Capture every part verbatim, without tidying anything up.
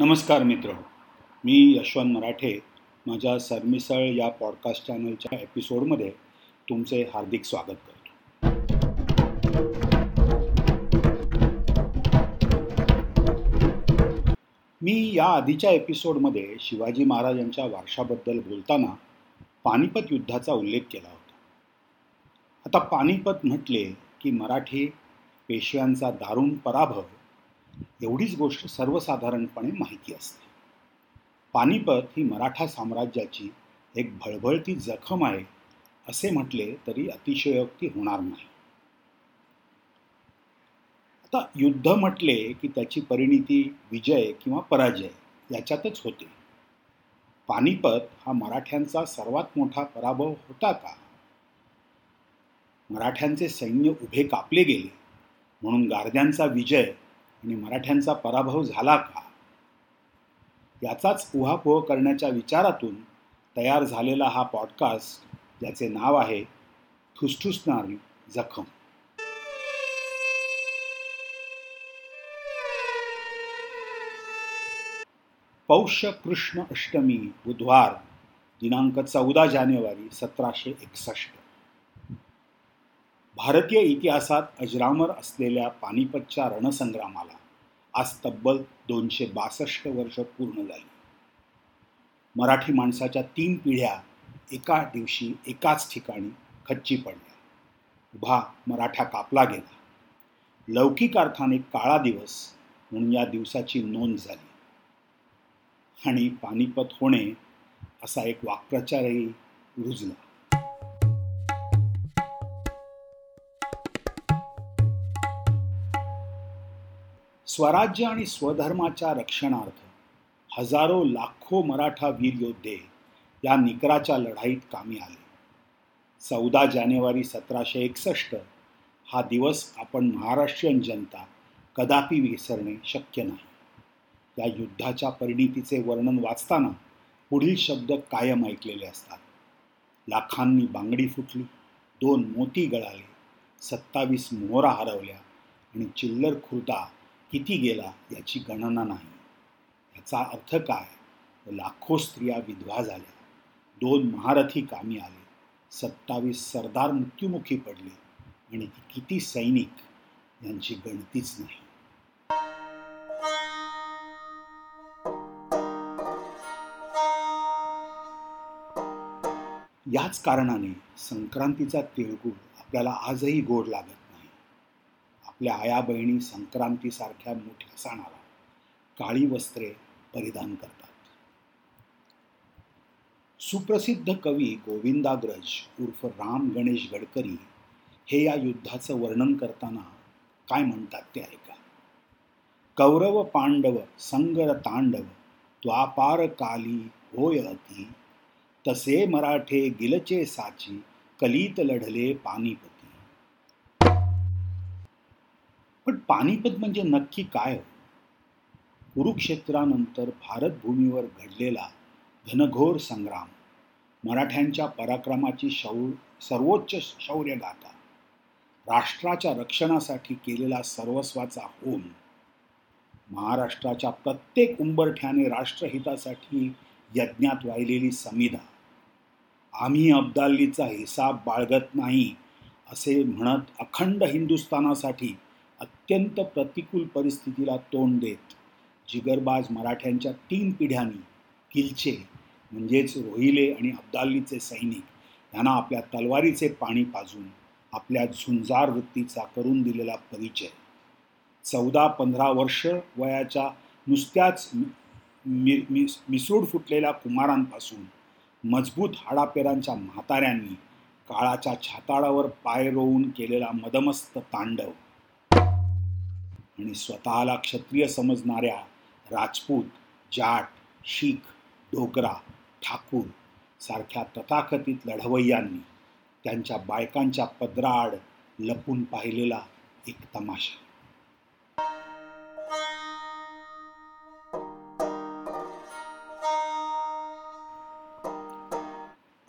नमस्कार मित्र, मी यशवंत मराठे. माझ्या सरमिसळ या पॉडकास्ट चॅनलच्या एपिसोडमध्ये तुमचे हार्दिक स्वागत करतो. मी या आधीच्या एपिसोडमध्ये शिवाजी महाराजांच्या वारशाबद्दल बोलताना पानिपत युद्धाचा उल्लेख केला होता. आता पानिपत म्हटले की मराठे पेशव्यांचा दारुण पराभव एवढीच गोष्ट सर्वसाधारणपणे माहिती असते. पानिपत ही मराठा साम्राज्याची एक भळभळती जखम आहे असे म्हटले तरी अतिशयोक्ती होणार नाही. आता युद्ध म्हटले की त्याची परिणिती विजय किंवा पराजय याच्यातच होते. पानिपत हा मराठ्यांचा सर्वात मोठा पराभव होता का? मराठ्यांचे सैन्य उभे कापले गेले म्हणून गार्द्यांचा विजय आणि मराठ्यांचा पराभव झाला का? याचाच उहापोह करण्याच्या विचारातून तयार झालेला हा पॉडकास्ट, ज्याचे नाव आहे ठुसठुसणारी जखम. पौष कृष्ण अष्टमी, बुधवार, दिनांक चौदा जानेवारी सतराशे एकसष्ट. भारतीय इतिहासात अजरामर असलेल्या पानिपतच्या रणसंग्रामाला आज तब्बल दोनशे बासष्ट वर्ष पूर्ण झाली. मराठी माणसाच्या तीन पिढ्या एका दिवशी एकाच ठिकाणी खच्ची पडल्या. उभा मराठा कापला गेला. लौकिक अर्थाने काळा दिवस म्हणून या दिवसाची नोंद झाली आणि पानिपत होणे असा एक वाक्प्रचारही रुजला. स्वराज्य आणि स्वधर्माच्या रक्षणार्थ हजारो लाखो मराठा वीर योद्धे या निकराच्या लढाईत कामी आले. चौदा जानेवारी सतराशे एकसष्ट हा दिवस आपण महाराष्ट्रीयन जनता कदापि विसरणे शक्य नाही. या युद्धाच्या परिणितीचे वर्णन वाचताना पुढील शब्द कायम ऐकलेले असतात. लाखांनी बांगडी फुटली, दोन मोती गळाले, सत्तावीस मोहरा हरवल्या आणि चिल्लर खुर्दा किती गेला याची गणना नाही. याचा अर्थ काय? लाखो स्त्रिया विधवा झाल्या, दोन महारथी कामी आले, सत्तावीस सरदार मृत्युमुखी पडले आणि किती सैनिक यांची गणतीच नाही. याच कारणाने संक्रांतीचा तिळगुळ आपल्याला आजही गोड लागत. आपल्या आया बहिणी संक्रांतीसारख्या मोठ्या सणाला काळी वस्त्रे परिधान करतात. सुप्रसिद्ध कवी गोविंदाग्रज उर्फ राम गणेश गडकरी हे या युद्धाचं वर्णन करताना काय म्हणतात ते ऐका. कौरव पांडव संगर तांडव द्वापार काली होय अति, तसे मराठे गिलचे साची कलित लढले पानिपत. पण पानिपत म्हणजे नक्की काय? कुरुक्षेत्रानंतर भारतभूमीवर घडलेला घनघोर संग्राम, मराठ्यांच्या पराक्रमाची शौर सर्वोच्च शौर्यगाथा, राष्ट्राच्या रक्षणासाठी केलेला सर्वस्वाचा होम, महाराष्ट्राच्या प्रत्येक उंबरठ्याने राष्ट्रहितासाठी यज्ञात वाहिलेली संविधा, आम्ही अब्दालीचा हिसाब बाळगत नाही असे म्हणत अखंड हिंदुस्थानासाठी अत्यंत प्रतिकूल परिस्थितीला तोंड देत जिगरबाज मराठ्यांच्या तीन पिढ्यांनी किलचे म्हणजेच रोहिले आणि अब्दालीचे सैनिक यांना आपल्या तलवारीचे पाणी पाजून आपल्या झुंजार वृत्तीचा करून दिलेला परिचय, चौदा पंधरा वर्ष वयाच्या नुसत्याच मि मि मिसूड फुटलेल्या कुमारांपासून मजबूत हाडापेरांच्या म्हाताऱ्यांनी काळाच्या छाताडावर पाय रोवून केलेला मदमस्त तांडव आणि स्वतःला क्षत्रिय समजणाऱ्या राजपूत, जाट, शीख, डोगरा, ठाकूर सारख्या तथाकथित लढवय्यांनी त्यांच्या बायकांच्या पदराआड लपून पाहिलेला एक तमाशा.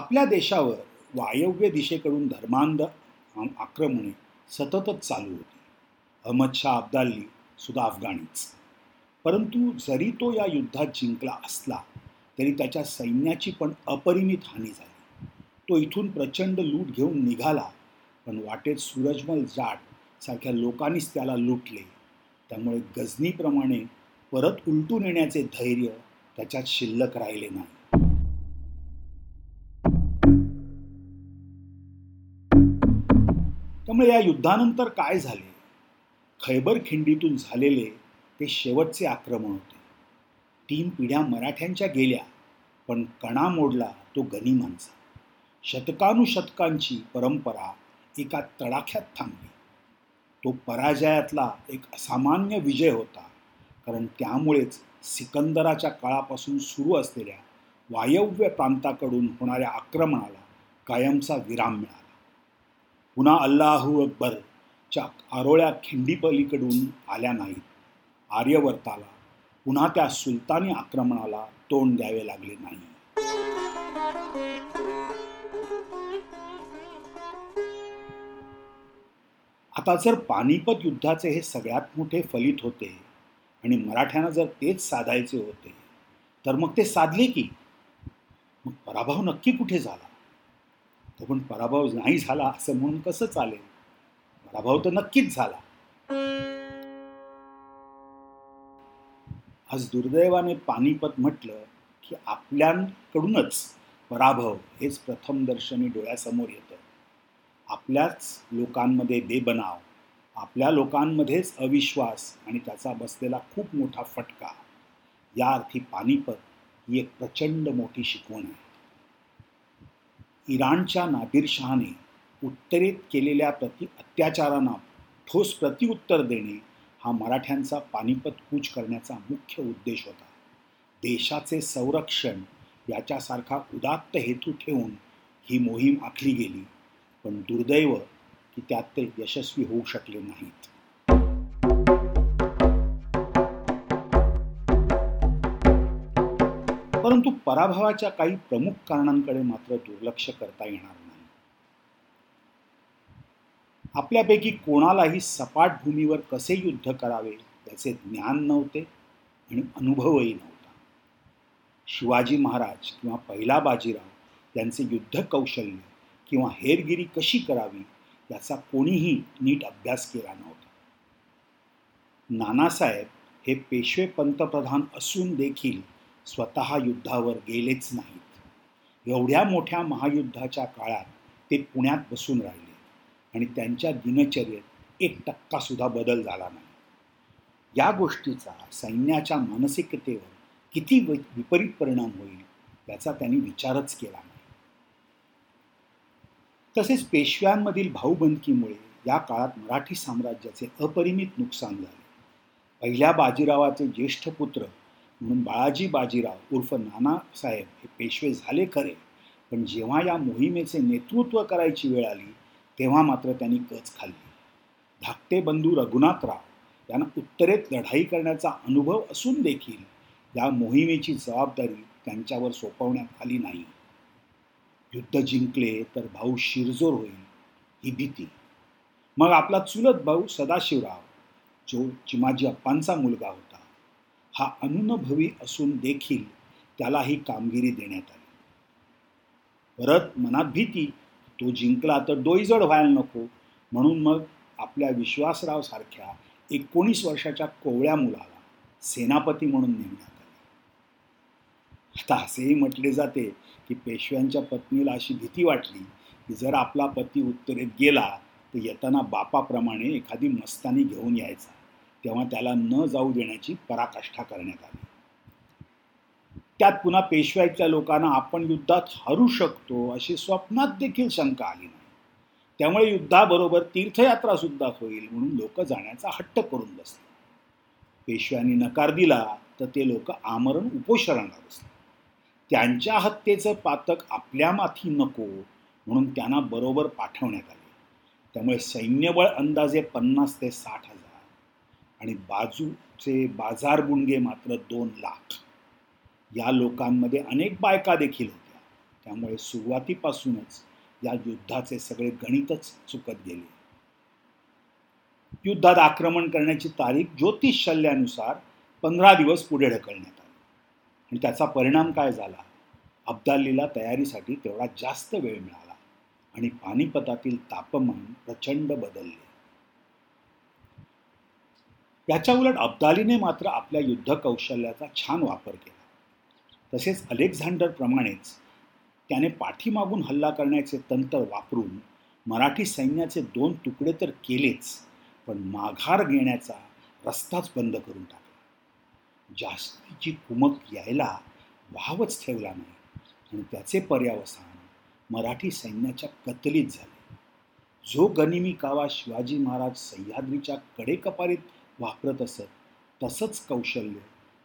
आपल्या देशावर वायव्य दिशेकडून धर्मांध आक्रमणे सततच चालू होती. अहमद शाह अब्दाली सुद्धा अफगाणीच. परंतु जरी तो या युद्धात जिंकला असला तरी त्याच्या सैन्याची पण अपरिमित हानी झाली. तो इथून प्रचंड लूट घेऊन निघाला, पण वाटेत सूरजमल जाट सारख्या लोकांनीच त्याला लुटले. त्यामुळे गजनीप्रमाणे परत उलटून येण्याचे धैर्य त्याच्यात शिल्लक राहिले नाही. त्यामुळे या युद्धानंतर काय झाले? खैबर खिंडीतून झालेले ते शेवटचे आक्रमण होते. तीन पिढ्या मराठ्यांच्या गेल्या, पण कणा मोडला तो गनिमांचा. शतकानुशतकांची परंपरा एका तडाख्यात थांबली. तो पराजयातला एक असामान्य विजय होता, कारण त्यामुळेच सिकंदराच्या काळापासून सुरू असलेल्या वायव्य प्रांताकडून होणाऱ्या आक्रमणाला कायमचा विराम मिळाला. पुन्हा अल्लाहू अकबरच्या आरोळ्या खिंडीपलीकडून आल्या नाहीत. आर्यवर्ताला पुन्हा त्या सुलतानी आक्रमणाला तोंड द्यावे लागले नाही. आता जर पानिपत युद्धाचे हे सगळ्यात मोठे फलित होते आणि मराठ्यांना जर तेच साधायचे होते, तर मग ते साधले की? मग पराभव नक्की कुठे झाला? तो पण पराभव नाही झाला असं म्हणून कसं चालेल? पराभव तर नक्कीच झाला. आज दुर्दैवाने पानिपत म्हटलं की आपल्याकडूनच पराभव हेच प्रथमदर्शनी डोळ्यासमोर येतं. आपल्याच लोकांमध्ये बेबनाव, आपल्या लोकांमध्येच अविश्वास आणि त्याचा बसलेला खूप मोठा फटका. या अर्थी पानिपत ही एक प्रचंड मोठी शिकवण आहे. इराणच्या नादिरशहाने उत्तरेत केलेल्या प्रति अत्याचारांना ठोस प्रतिउत्तर देणे हा मराठ्यांचा पानिपत कूच करण्याचा मुख्य उद्देश होता. देशाचे संरक्षण याच्यासारखा उदात्त हेतू ठेवून ही मोहीम आखली गेली, पण दुर्दैव की त्यात ते यशस्वी होऊ शकले नाहीत. परंतु पराभवाच्या काही प्रमुख कारणांकडे मात्र दुर्लक्ष करता येणार नाही. आपल्यापैकी कोणालाही सपाट भूमीवर कसे युद्ध करावे याचे ज्ञान नव्हते आणि अनुभवही नव्हता. शिवाजी महाराज किंवा पहिला बाजीराव यांचे युद्ध कौशल्य किंवा हेरगिरी कशी करावी याचा कोणीही नीट अभ्यास केला नव्हता. नानासाहेब हे पेशवे पंतप्रधान असून देखील स्वतः युद्धावर गेलेच नाहीत. एवढ्या मोठ्या महायुद्धाच्या काळात ते पुण्यात बसून राहिले आणि त्यांच्या दिनचर्येत एक टक्का सुद्धा बदल झाला नाही. या गोष्टीचा सैन्याच्या मानसिकतेवर किती विपरीत परिणाम होईल याचा त्यांनी विचारच केला नाही. तसेच पेशव्यांमधील भाऊबंदकीमुळे या काळात मराठी साम्राज्याचे अपरिमित नुकसान झाले. पहिल्या बाजीरावाचे ज्येष्ठ पुत्र म्हणून बालाजी बाजीराव उर्फ नानासाहेब हे पेशवे झाले खरे, पण जेव्हा या मोहिमेचे नेतृत्व करायची वेळ आली तेव्हा मात्र त्यांनी कच खाल्ली. धाकटे बंधू रघुनाथराव यांना उत्तरेत लढाई करण्याचा अनुभव असून देखील या मोहिमेची जबाबदारी त्यांच्यावर सोपवण्यात आली नाही. युद्ध जिंकले तर भाऊ शिरजोर होईल ही भीती. मग आपला चुलत भाऊ सदाशिवराव, जो चिमाजीअप्पांचा मुलगा होता, हा अनुभवी असून देखील त्याला ही कामगिरी देण्यात आली. परत मनात भीती, तो जिंकला तर डोईजड व्हायला नको, म्हणून मग आपल्या विश्वासराव सारख्या एकोणीस वर्षाच्या कोवळ्या मुलाला सेनापती म्हणून नेमण्यात आले. आता असेही म्हटले जाते की पेशव्यांच्या पत्नीला अशी भीती वाटली की जर आपला पती उत्तरेत गेला तर येताना बापाप्रमाणे एखादी मस्तानी घेऊन यायचा, तेव्हा त्याला न जाऊ देण्याची पराकाष्ठा करण्यात आली. त्यात पुन्हा पेशव्याच्या लोकांना आपण युद्धात हरू शकतो अशी स्वप्नात देखील शंका आली नाही. त्यामुळे युद्धाबरोबर तीर्थयात्रा सुद्धा होईल म्हणून लोक जाण्याचा हट्ट करून बसले. पेशव्यांनी नकार दिला तर ते लोक आमरण उपोषणाला बसले. त्यांच्या हत्येचं पातक आपल्या माथी नको म्हणून त्यांना बरोबर पाठवण्यात आले. त्यामुळे सैन्यबळ अंदाजे पन्नास ते साठ हजार आणि बाजूचे बाजारबुंगे मात्र दोन लाख. या लोकांमध्ये अनेक बायका देखील होत्या. त्यामुळे सुरुवातीपासूनच या युद्धाचे सगळे गणितच चुकत गेले. युद्धात आक्रमण करण्याची तारीख ज्योतिष शल्यानुसार पंधरा दिवस पुढे ढकलण्यात आले. आणि त्याचा परिणाम काय झाला, अब्दालीला तयारीसाठी तेवढा जास्त वेळ मिळाला आणि पानिपतातील तापमान प्रचंड बदलले. याच्या उलट अब्दालीने मात्र आपल्या युद्ध कौशल्याचा छान वापर केला. तसेच अलेक्झांडरप्रमाणेच त्याने पाठीमागून हल्ला करण्याचे तंत्र वापरून मराठी सैन्याचे दोन तुकडे तर केलेच, पण माघार घेण्याचा रस्ताच बंद करून टाकला. जास्तीची कुमक यायला वावच ठेवला नाही आणि त्याचे पर्यावसान मराठी सैन्याच्या कतलीत झाले. जो गनिमी कावा शिवाजी महाराज सह्याद्रीच्या कडेकपारीत वापरत असत तसंच कौशल्य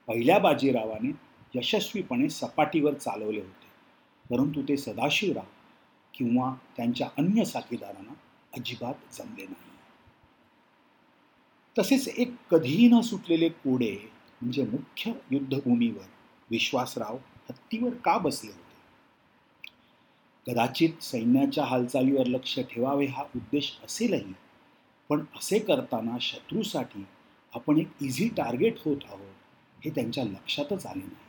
पहिल्या बाजीरावाने यशस्वीपणे सपाटीवर चालवले होते, परंतु ते सदाशिवराव किंवा त्यांच्या अन्य साथीदारांना अजिबात जमले नाही. तसेच एक कधीही न सुटलेले कोडे म्हणजे मुख्य युद्धभूमीवर विश्वासराव हत्तीवर का बसले होते? कदाचित सैन्याच्या हालचालीवर लक्ष ठेवावे हा उद्देश असेलही, पण असे करताना शत्रूसाठी आपण एक इझी टार्गेट होत आहोत हे त्यांच्या लक्षातच आले नाही.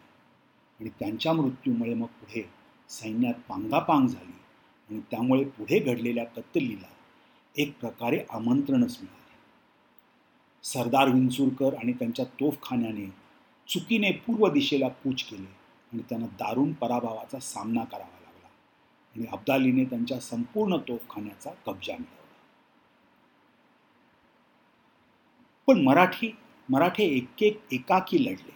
आणि त्यांच्या मृत्यूमुळे मग पुढे सैन्यात पांगापांग झाली आणि त्यामुळे पुढे घडलेल्या कत्तलीला एक प्रकारे आमंत्रणच मिळाले. सरदार विंचुरकर आणि त्यांच्या तोफखान्याने चुकीने पूर्व दिशेला कूच केले आणि त्यांना दारुण पराभवाचा सामना करावा लागला आणि अब्दालीने त्यांच्या संपूर्ण तोफखान्याचा कब्जा मिळवला. पण मराठी मराठे एक एक एकाकी लढले.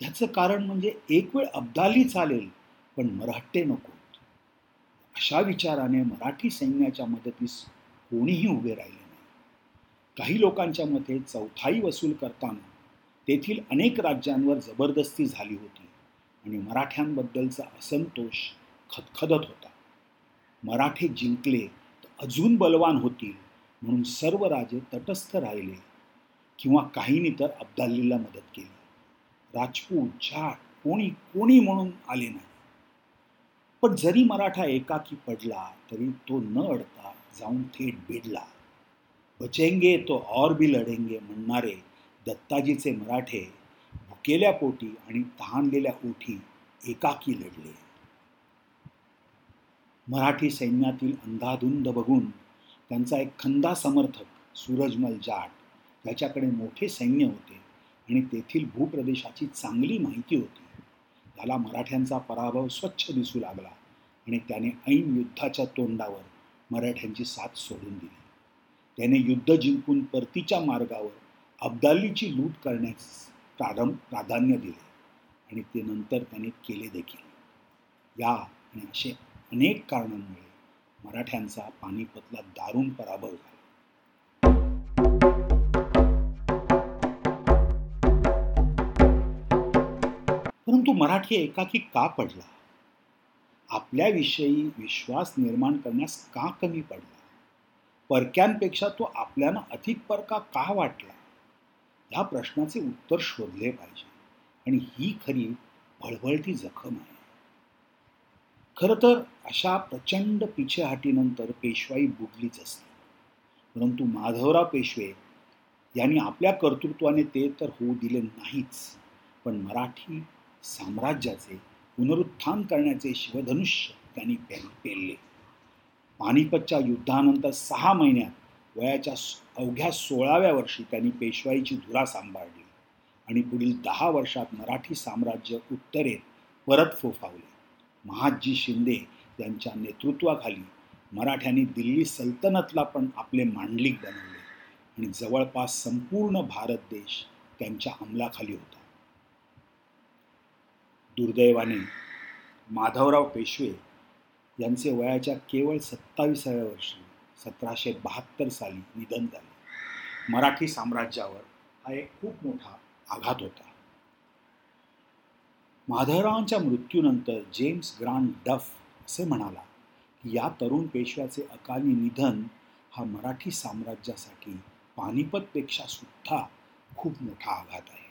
ह्याचं कारण म्हणजे एक वेळ अब्दाली चालेल पण मराठे नकोत अशा विचाराने मराठी सैन्याच्या मदतीस कोणीही उभे राहिले नाही. काही लोकांच्या मते चौथाई वसूल करताना तेथील अनेक राज्यांवर जबरदस्ती झाली होती आणि मराठ्यांबद्दलचा असंतोष खदखदत होता. मराठे जिंकले तर अजून बलवान होतील म्हणून सर्व राजे तटस्थ राहिले किंवा काहींनी तर अब्दालीला मदत केली. राजपूत जाट कोणी कोणी म्हणून आले नाही. पण जरी मराठा एकाकी पडला तरी तो न अडता जाऊन थेट भिडला. बचेंगे तो और भी लढेंगे म्हणणारे दत्ताजीचे मराठे भुकेल्या पोटी आणि तहानलेल्या ओठी एकाकी लढले. मराठी सैन्यातील अंधाधुंद बघून त्यांचा एक खंदा समर्थक सूरजमल जाट याच्याकडे मोठे सैन्य होते आणि तेथील भूप्रदेशाची चांगली माहिती होती. त्याला मराठ्यांचा पराभव स्वच्छ दिसू लागला आणि त्याने ऐन युद्धाच्या तोंडावर मराठ्यांची साथ सोडून दिली. त्याने युद्ध जिंकून परतीच्या मार्गावर अब्दालीची लूट करण्यास प्रारंभ प्राधान्य दिले आणि ते नंतर त्याने केले देखील. या आणि असे अनेक कारणांमुळे मराठ्यांचा पानिपतला दारुण पराभव झाला. परंतु मराठी एकाकी का पडला? आपल्याविषयी विश्वास निर्माण करण्यास का कमी पडला? परक्यांपेक्षा तो आपल्याला अधिक परका का वाटला? या प्रश्नाचे उत्तर शोधले पाहिजे आणि ही खरी भळभळती जखम आहे. खरं तर अशा प्रचंड पिछेहाटीनंतर पेशवाई बुडलीच असते, परंतु माधवराव पेशवे यांनी आपल्या कर्तृत्वाने ते तर होऊ दिले नाहीच, पण मराठी साम्राज्याचे पुनरुत्थान करण्याचे शिवधनुष्य त्यांनी पेलले. पानिपतच्या युद्धानंतर सहा महिन्यात वयाच्या अवघ्या सोळाव्या वर्षी त्यांनी पेशवाईची धुरा सांभाळली आणि पुढील दहा वर्षात मराठी साम्राज्य उत्तरेत परत फोफावले. महादजी शिंदे यांच्या नेतृत्वाखाली मराठ्यांनी दिल्ली सल्तनतला पण आपले मांडलिक बनवले आणि जवळपास संपूर्ण भारत देश त्यांच्या अंमलाखाली होता. दुर्दैवाने माधवराव पेशवे यांचे वयाच्या केवळ सत्ताविसाव्या वर्षी सतराशे बहात्तर साली निधन झाले. मराठी साम्राज्यावर हा एक खूप मोठा आघात होता. माधवरावांच्या मृत्यूनंतर जेम्स ग्रान डफ असे म्हणाला की या तरुण पेशव्याचे अकाली निधन हा मराठी साम्राज्यासाठी पानिपतपेक्षा सुद्धा खूप मोठा आघात आहे.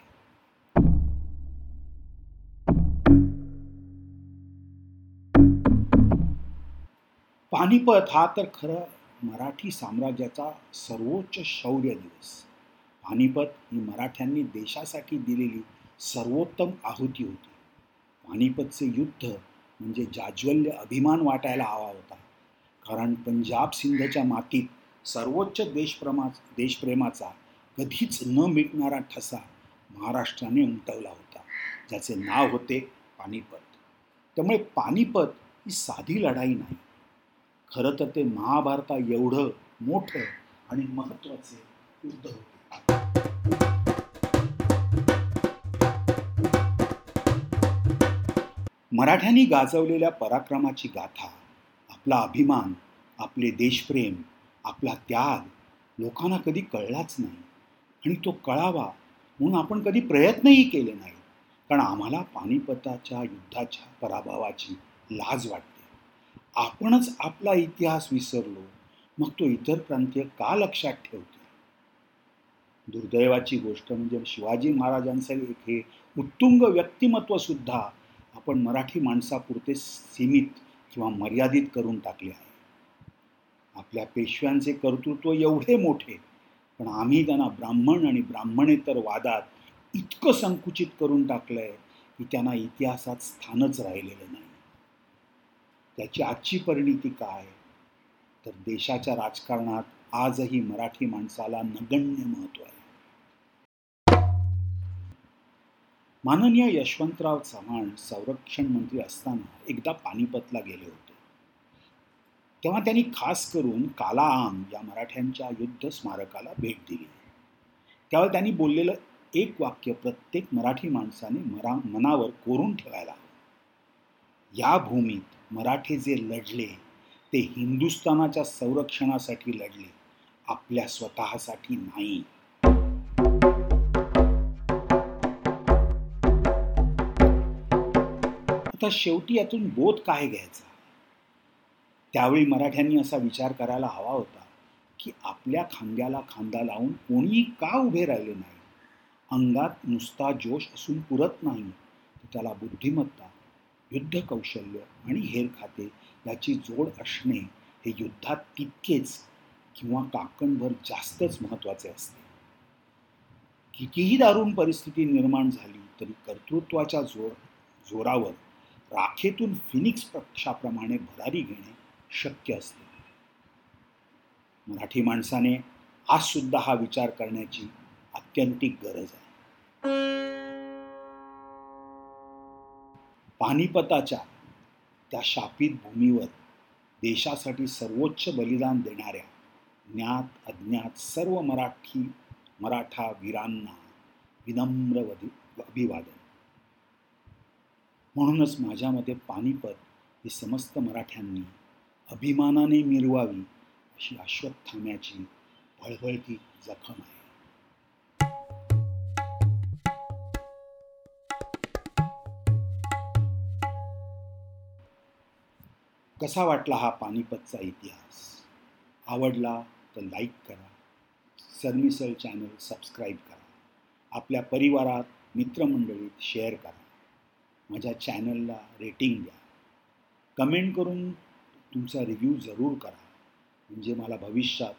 पानिपत हा तर खरं मराठी साम्राज्याचा सर्वोच्च शौर्य दिवस पानिपत ही मराठ्यांनी देशासाठी दिलेली सर्वोत्तम आहुती होती. पानिपतचे युद्ध म्हणजे जाज्वल्य अभिमान वाटायला हवा होता, कारण पंजाब सिंधच्या मातीत सर्वोच्च देशप्रमा देशप्रेमाचा कधीच न मिटणारा ठसा महाराष्ट्राने उमटवला होता, ज्याचे नाव होते पानिपत. त्यामुळे पानिपत ही साधी लढाई नाही, खरं तर ते महाभारता एवढं मोठं आणि महत्त्वाचे युद्ध होते. मराठ्यांनी गाजवलेल्या पराक्रमाची गाथा, आपला अभिमान, आपले देशप्रेम, आपला त्याग लोकांना कधी कळलाच नाही, आणि तो कळावा म्हणून आपण कधी प्रयत्नही केले नाही, कारण आम्हाला पानिपताच्या युद्धाच्या पराभवाची लाज वाटते. आपणच आपला इतिहास विसरलो, मग तो इतर प्रांतीय का लक्षात ठेवतो? दुर्दैवाची गोष्ट म्हणजे शिवाजी महाराजांसारखे हे उत्तुंग व्यक्तिमत्वसुद्धा आपण मराठी माणसापुरते सीमित किंवा मर्यादित करून टाकले आहे. आपल्या पेशव्यांचे कर्तृत्व एवढे मोठे, पण आम्ही त्यांना ब्राह्मण आणि ब्राह्मणेतर वादात इतकं संकुचित करून टाकलं आहे की त्यांना इतिहासात स्थानच राहिलेलं नाही. त्याची आजची परिणिती काय, तर देशाच्या राजकारणात आजही मराठी माणसाला नगण्य महत्त्व आहे. माननीय यशवंतराव चव्हाण संरक्षण मंत्री असताना एकदा पानिपतला गेले होते, तेव्हा त्यांनी खास करून कालाआम या मराठ्यांच्या युद्ध स्मारकाला भेट दिली. त्यावेळी त्यांनी बोललेलं एक वाक्य प्रत्येक मराठी माणसाने मरा मनावर कोरून ठेवायला हवं. या भूमीत मराठे जे लढले ते हिंदुस्थानाच्या संरक्षणासाठी लढले, आपल्या स्वतःसाठी नाही. आता शेवटी यातून बोध काय घ्यायचा? त्यावेळी मराठ्यांनी असा विचार करायला हवा होता की आपल्या खांद्याला खांदा लावून कोणीही का उभे राहिले नाही? अंगात नुसता जोश असून पुरत नाही, त्याला बुद्धिमत्ता, युद्ध कौशल्य आणि हेरखाते याची जोड असणे हे युद्धात तितकेच किंवा काकणभर जास्तच महत्त्वाचे असते. कितीही दारुण परिस्थिती निर्माण झाली तरी कर्तृत्वाच्या जोर जोरावर राखेतून फिनिक्स पक्षाप्रमाणे भरारी घेणे शक्य असते. मराठी माणसाने आज सुद्धा हा विचार करण्याची आत्यंतिक गरज आहे. पानिपताच्या त्या शापित भूमीवर देशासाठी सर्वोच्च बलिदान देणाऱ्या ज्ञात अज्ञात सर्व मराठी मराठा वीरांना विनम्र अभिवादन. म्हणूनच माझ्या मते पानिपत ही समस्त मराठ्यांनी अभिमानाने मिरवावी अशी अश्वत्थाम्याची भळभळती जखम आहे. कसा वाटला हा पानिपतचा इतिहास? आवडला तर लाईक करा, सरमिसळ चॅनल सबस्क्राईब करा, आपल्या परिवारात मित्रमंडळीत शेअर करा, माझ्या चॅनलला रेटिंग द्या, कमेंट करून तुमचा रिव्ह्यू जरूर करा, म्हणजे मला भविष्यात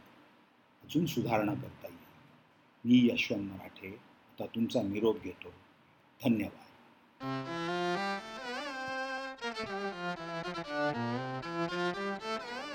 अजून सुधारणा करता येईल. मी यशवंत मराठे आता तुमचा निरोप घेतो. धन्यवाद.